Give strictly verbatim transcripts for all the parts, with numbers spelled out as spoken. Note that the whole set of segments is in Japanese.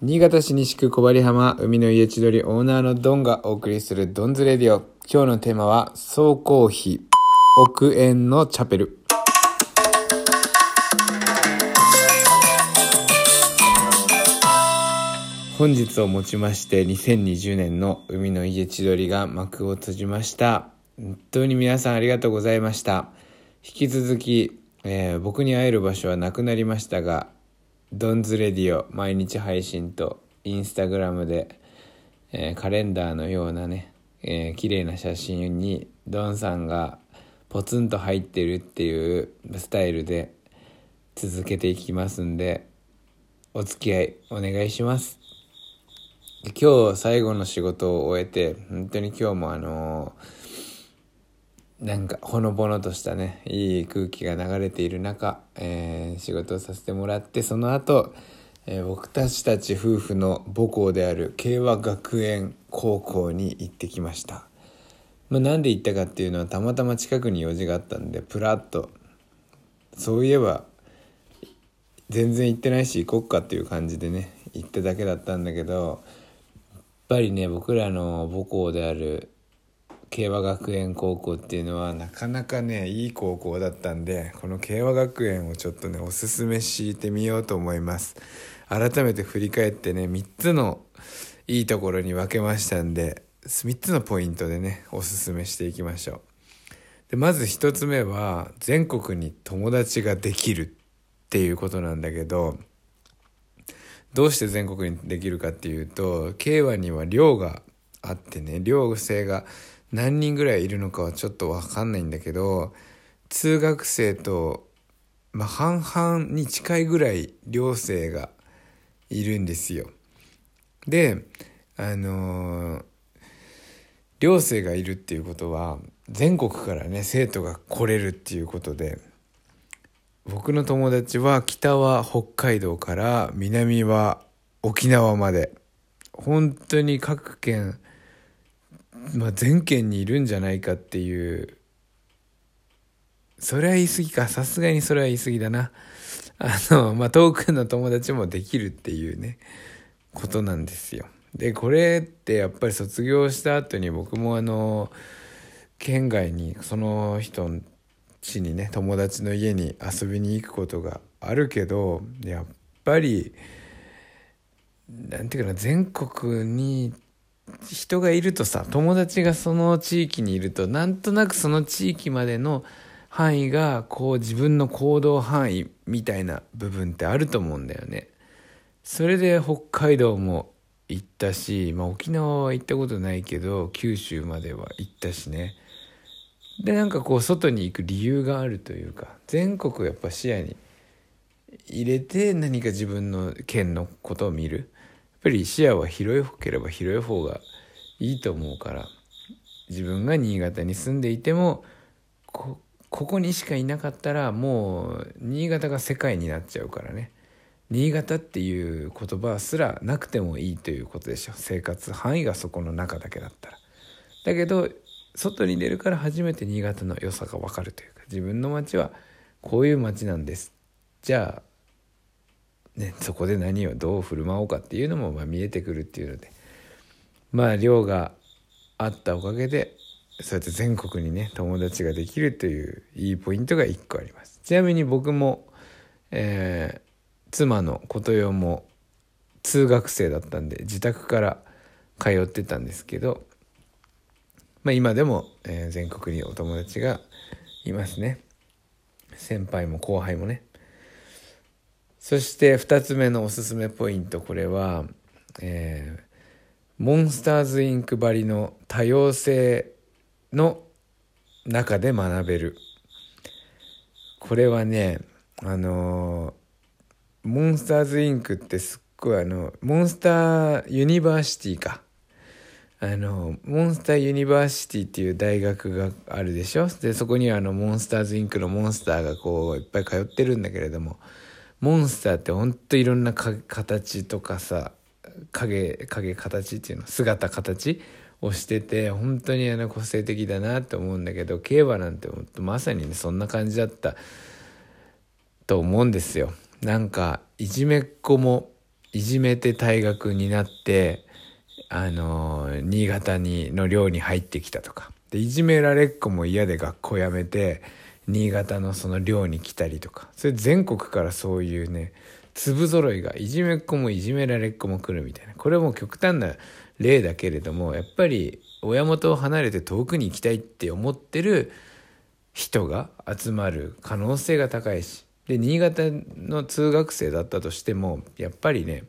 新潟市西区小針浜海の家千鳥オーナーのドンがお送りするドンズレディオ。今日のテーマは総工費億円のチャペル。本日をもちましてにせんにじゅうねんの海の家千鳥が幕を閉じました。本当に皆さんありがとうございました。引き続き、えー、僕に会える場所はなくなりましたが、ドンズレディオ毎日配信とインスタグラムで、えー、カレンダーのようなね、えー、綺麗な写真にドンさんがポツンと入ってるっていうスタイルで続けていきますんで、お付き合いお願いします。今日最後の仕事を終えて、本当に今日もあのー、なんかほのぼのとしたねいい空気が流れている中、えー、仕事をさせてもらって、その後、えー、僕たちたち夫婦の母校である慶和学園高校に行ってきました。まあ、なんで行ったかっていうのは、たまたま近くに用事があったんでプラッと、そういえば全然行ってないし行こっかっていう感じでね行っただけだったんだけど、やっぱりね、僕らの母校である慶和学園高校っていうのはなかなかねいい高校だったんで、この慶和学園をちょっとねおすすめしてみようと思います。改めて振り返ってね、みっつのいいところに分けましたんで、みっつのポイントでねおすすめしていきましょう。で、まずひとつめは全国に友達ができるっていうことなんだけど、どうして全国にできるかっていうと、慶和には寮があってね、寮生が何人ぐらいいるのかはちょっと分かんないんだけど、通学生と、まあ、半々に近いぐらい寮生がいるんですよ。で、あのー、寮生がいるっていうことは全国からね生徒が来れるっていうことで、僕の友達は北は北海道から南は沖縄まで、本当に各県、まあ、全県にいるんじゃないかっていう。それは言い過ぎか、さすがにそれは言い過ぎだな。あの、まあ、遠くの友達もできるっていうねことなんですよ。で、これってやっぱり卒業した後に、僕もあの県外にその人の家にね、友達の家に遊びに行くことがあるけど、やっぱりなんていうかな、全国に人がいるとさ、友達がその地域にいると、なんとなくその地域までの範囲がこう自分の行動範囲みたいな部分ってあると思うんだよね。それで北海道も行ったし、まあ、沖縄は行ったことないけど九州までは行ったしね。で、なんかこう外に行く理由があるというか、全国やっぱ視野に入れて何か自分の県のことを見る。やっぱり視野は広いければ広い方がいいと思うから、自分が新潟に住んでいても こ, ここにしかいなかったら、もう新潟が世界になっちゃうからね。新潟っていう言葉すらなくてもいいということでしょ。生活範囲がそこの中だけだったら。だけど外に出るから初めて新潟の良さが分かるというか、自分の町はこういう町なんです、じゃあ、ね、そこで何をどう振る舞おうかっていうのもまあ見えてくるっていうので、まあ寮があったおかげでそうやって全国にね友達ができるといういいポイントがいっこあります。ちなみに僕も、えー、妻のことよも通学生だったんで自宅から通ってたんですけど、まあ、今でも全国にお友達がいますね。先輩も後輩もね。そしてふたつめのおすすめポイント、これは、えー、モンスターズインクばりの多様性の中で学べる。これはね、あのー、モンスターズインクってすっごいあのモンスターユニバーシティかあのモンスターユニバーシティっていう大学があるでしょ。で、そこにはあのモンスターズインクのモンスターがこういっぱい通ってるんだけれども、モンスターってほんといろんなか形とかさ、影影形っていうの姿形をしてて、本当にあの個性的だなと思うんだけど、競馬なんてまさにねそんな感じだったと思うんですよ。なんかいじめっ子もいじめて退学になって、あのー、新潟にの寮に入ってきたとかで、いじめられっ子も嫌で学校辞めて新潟のその寮に来たりとか、それ全国からそういうね、粒揃いが、いじめっ子もいじめられっ子も来るみたいな。これも極端な例だけれども、やっぱり親元を離れて遠くに行きたいって思ってる人が集まる可能性が高いし、で新潟の通学生だったとしても、やっぱりね、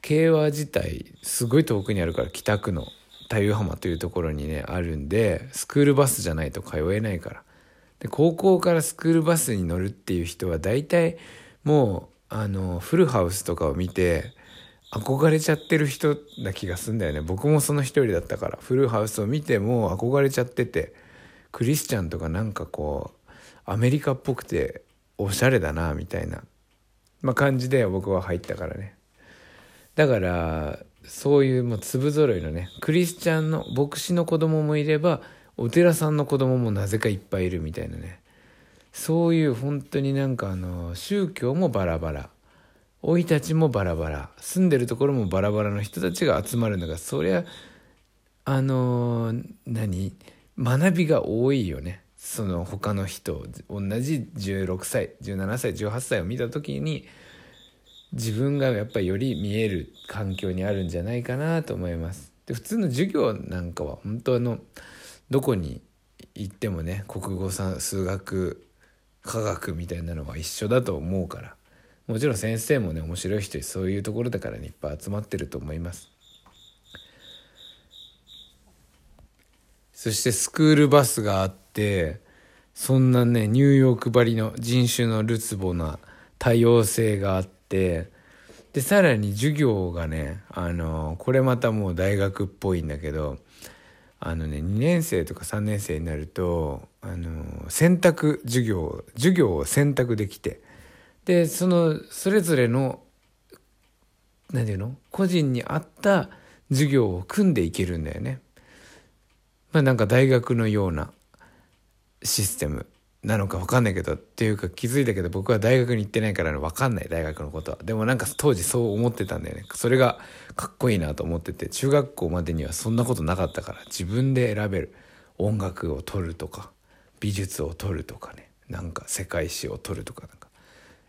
慶和自体すごい遠くにあるから、北区の太夫浜というところにねあるんで、スクールバスじゃないと通えないから、で高校からスクールバスに乗るっていう人は大体もうあのフルハウスとかを見て憧れちゃってる人な気がするんだよね。僕もその一人だったから、フルハウスを見てもう憧れちゃってて、クリスチャンとかなんかこうアメリカっぽくておしゃれだなみたいな、まあ、感じで僕は入ったからね。だからそういうもう粒揃いのね、クリスチャンの牧師の子供もいれば、お寺さんの子供もなぜかいっぱいいるみたいなね、そういう本当になんかあの宗教もバラバラ、生い立ちもバラバラ、住んでるところもバラバラの人たちが集まるのが、そりゃあのー、何学びが多いよね。その他の人、同じじゅうろくさいじゅうななさいじゅうはっさいを見た時に、自分がやっぱりより見える環境にあるんじゃないかなと思います。で普通の授業なんかは本当あのどこに行ってもね、国語算数学科学みたいなのは一緒だと思うから、もちろん先生もね面白い人、そういうところだからねいっぱい集まってると思います。そしてスクールバスがあって、そんなねニューヨークばりの人種のるつぼな多様性があって、でさらに授業がね、あのこれまたもう大学っぽいんだけど、あのねにねんせいとかさんねんせいになると、あの選択授業授業を選択できて、でそのそれぞれの何ていうの、個人に合った授業を組んでいけるんだよね。まあなんか大学のようなシステムなのか分かんないけど、っていうか気づいたけど僕は大学に行ってないから分かんない、大学のことは。でもなんか当時そう思ってたんだよね。それがかっこいいなと思ってて、中学校までにはそんなことなかったから、自分で選べる、音楽を取るとか美術を取るとかね、なんか世界史を取るとか、なんか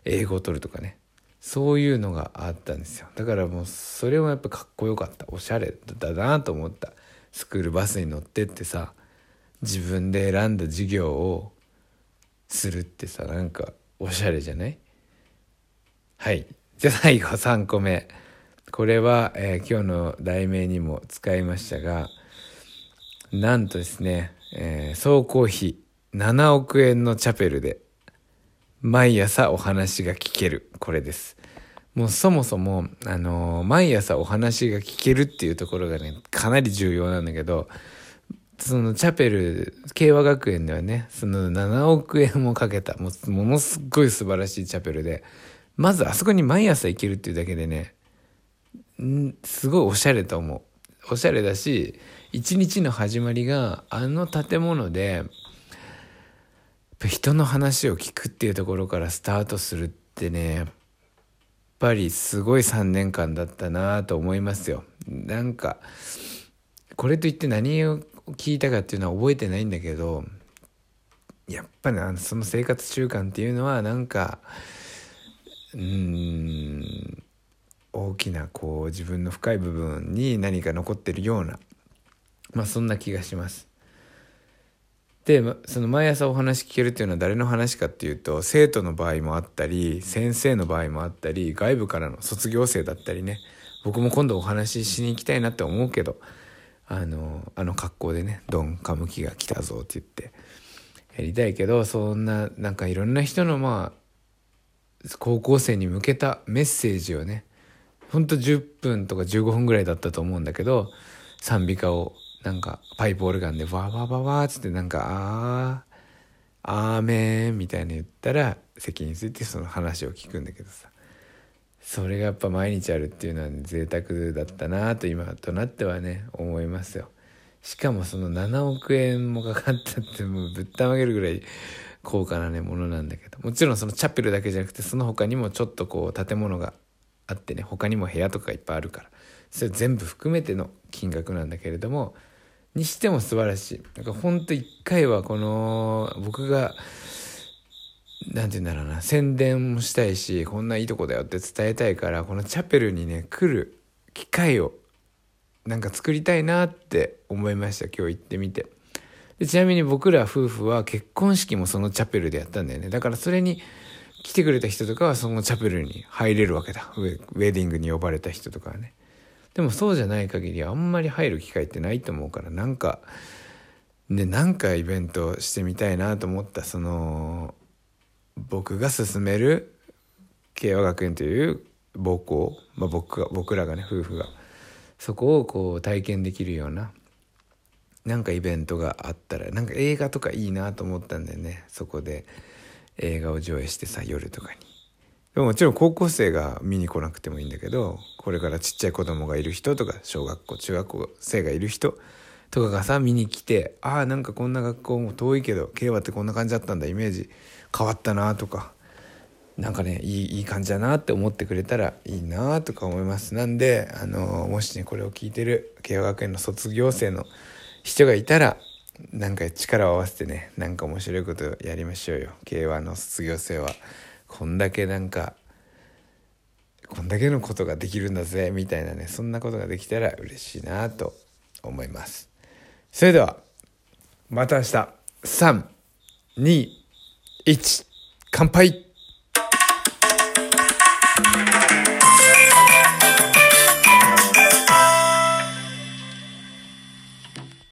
英語を取るとかね、そういうのがあったんですよ。だからもうそれはやっぱかっこよかった、おしゃれだなと思った。スクールバスに乗ってってさ、自分で選んだ授業をするってさ、なんかおしゃれじゃない？はい、じゃあ最後さんこめ、これは、えー、今日の題名にも使いましたが、なんとですね、えー、総工費ななおくえんのチャペルで毎朝お話が聞ける、これです。もうそもそも、あのー、毎朝お話が聞けるっていうところがねかなり重要なんだけど、そのチャペル、慶和学園ではね、そのななおくえんもかけた、もうものすごい素晴らしいチャペルで、まずあそこに毎朝行けるっていうだけでね、んすごいおしゃれと思う。おしゃれだし、一日の始まりがあの建物で、人の話を聞くっていうところからスタートするってね、やっぱりすごいさんねんかんだったなと思いますよ。なんか、これといって何を聞いたかっていうのは覚えてないんだけど、やっぱり、ね、その生活習慣っていうのはなんかうーん大きなこう自分の深い部分に何か残ってるような、まあそんな気がします。でその毎朝お話聞けるっていうのは誰の話かっていうと、生徒の場合もあったり、先生の場合もあったり、外部からの卒業生だったりね、僕も今度お話ししに行きたいなって思うけど、あの、あの格好でね、ドンカムキが来たぞって言ってやりたいけど、そんななんかいろんな人のまあ高校生に向けたメッセージをね、ほんとじゅっぷんとかじゅうごふんぐらいだったと思うんだけど、賛美歌をなんかパイプオルガンでわーわーわーわーっつって、なんかあーアーメンみたいな言ったら席についてその話を聞くんだけどさ、それがやっぱ毎日あるっていうのは、ね、贅沢だったなと今となってはね思いますよ。しかもそのななおくえんもかかったって、もうぶったまげるぐらい高価なねものなんだけど、もちろんそのチャペルだけじゃなくて、その他にもちょっとこう建物があってね、他にも部屋とかがいっぱいあるから、それ全部含めての金額なんだけれども、にしても素晴らしい。なんかほんといっかいはこの僕がなんて言うんだろうな、宣伝もしたいし、こんないいとこだよって伝えたいから、このチャペルにね来る機会をなんか作りたいなって思いました、今日行ってみて。でちなみに僕ら夫婦は結婚式もそのチャペルでやったんだよね。だからそれに来てくれた人とかはそのチャペルに入れるわけだ。ウェ、ウェディングに呼ばれた人とかはね。でもそうじゃない限りあんまり入る機会ってないと思うから、なんかね、なんかイベントしてみたいなと思った。その僕が勧める慶和学園という母校、まあ、僕が僕らがね夫婦がそこをこう体験できるようななんかイベントがあったら、なんか映画とかいいなと思ったんだよね。そこで映画を上映してさ、夜とかに。でももちろん高校生が見に来なくてもいいんだけど、これからちっちゃい子供がいる人とか小学校中学校生がいる人とかがさ見に来て、ああなんかこんな学校も遠いけど慶和ってこんな感じだったんだ、イメージ変わったなとか、なんかねいい、いい感じだなって思ってくれたらいいなとか思います。なんであのもしねこれを聞いてる慶和学園の卒業生の人がいたら、なんか力を合わせてね、なんか面白いことやりましょうよ。慶和の卒業生はこんだけなんかこんだけのことができるんだぜみたいなね、そんなことができたら嬉しいなと思います。それではまた明日。さんにいち乾杯。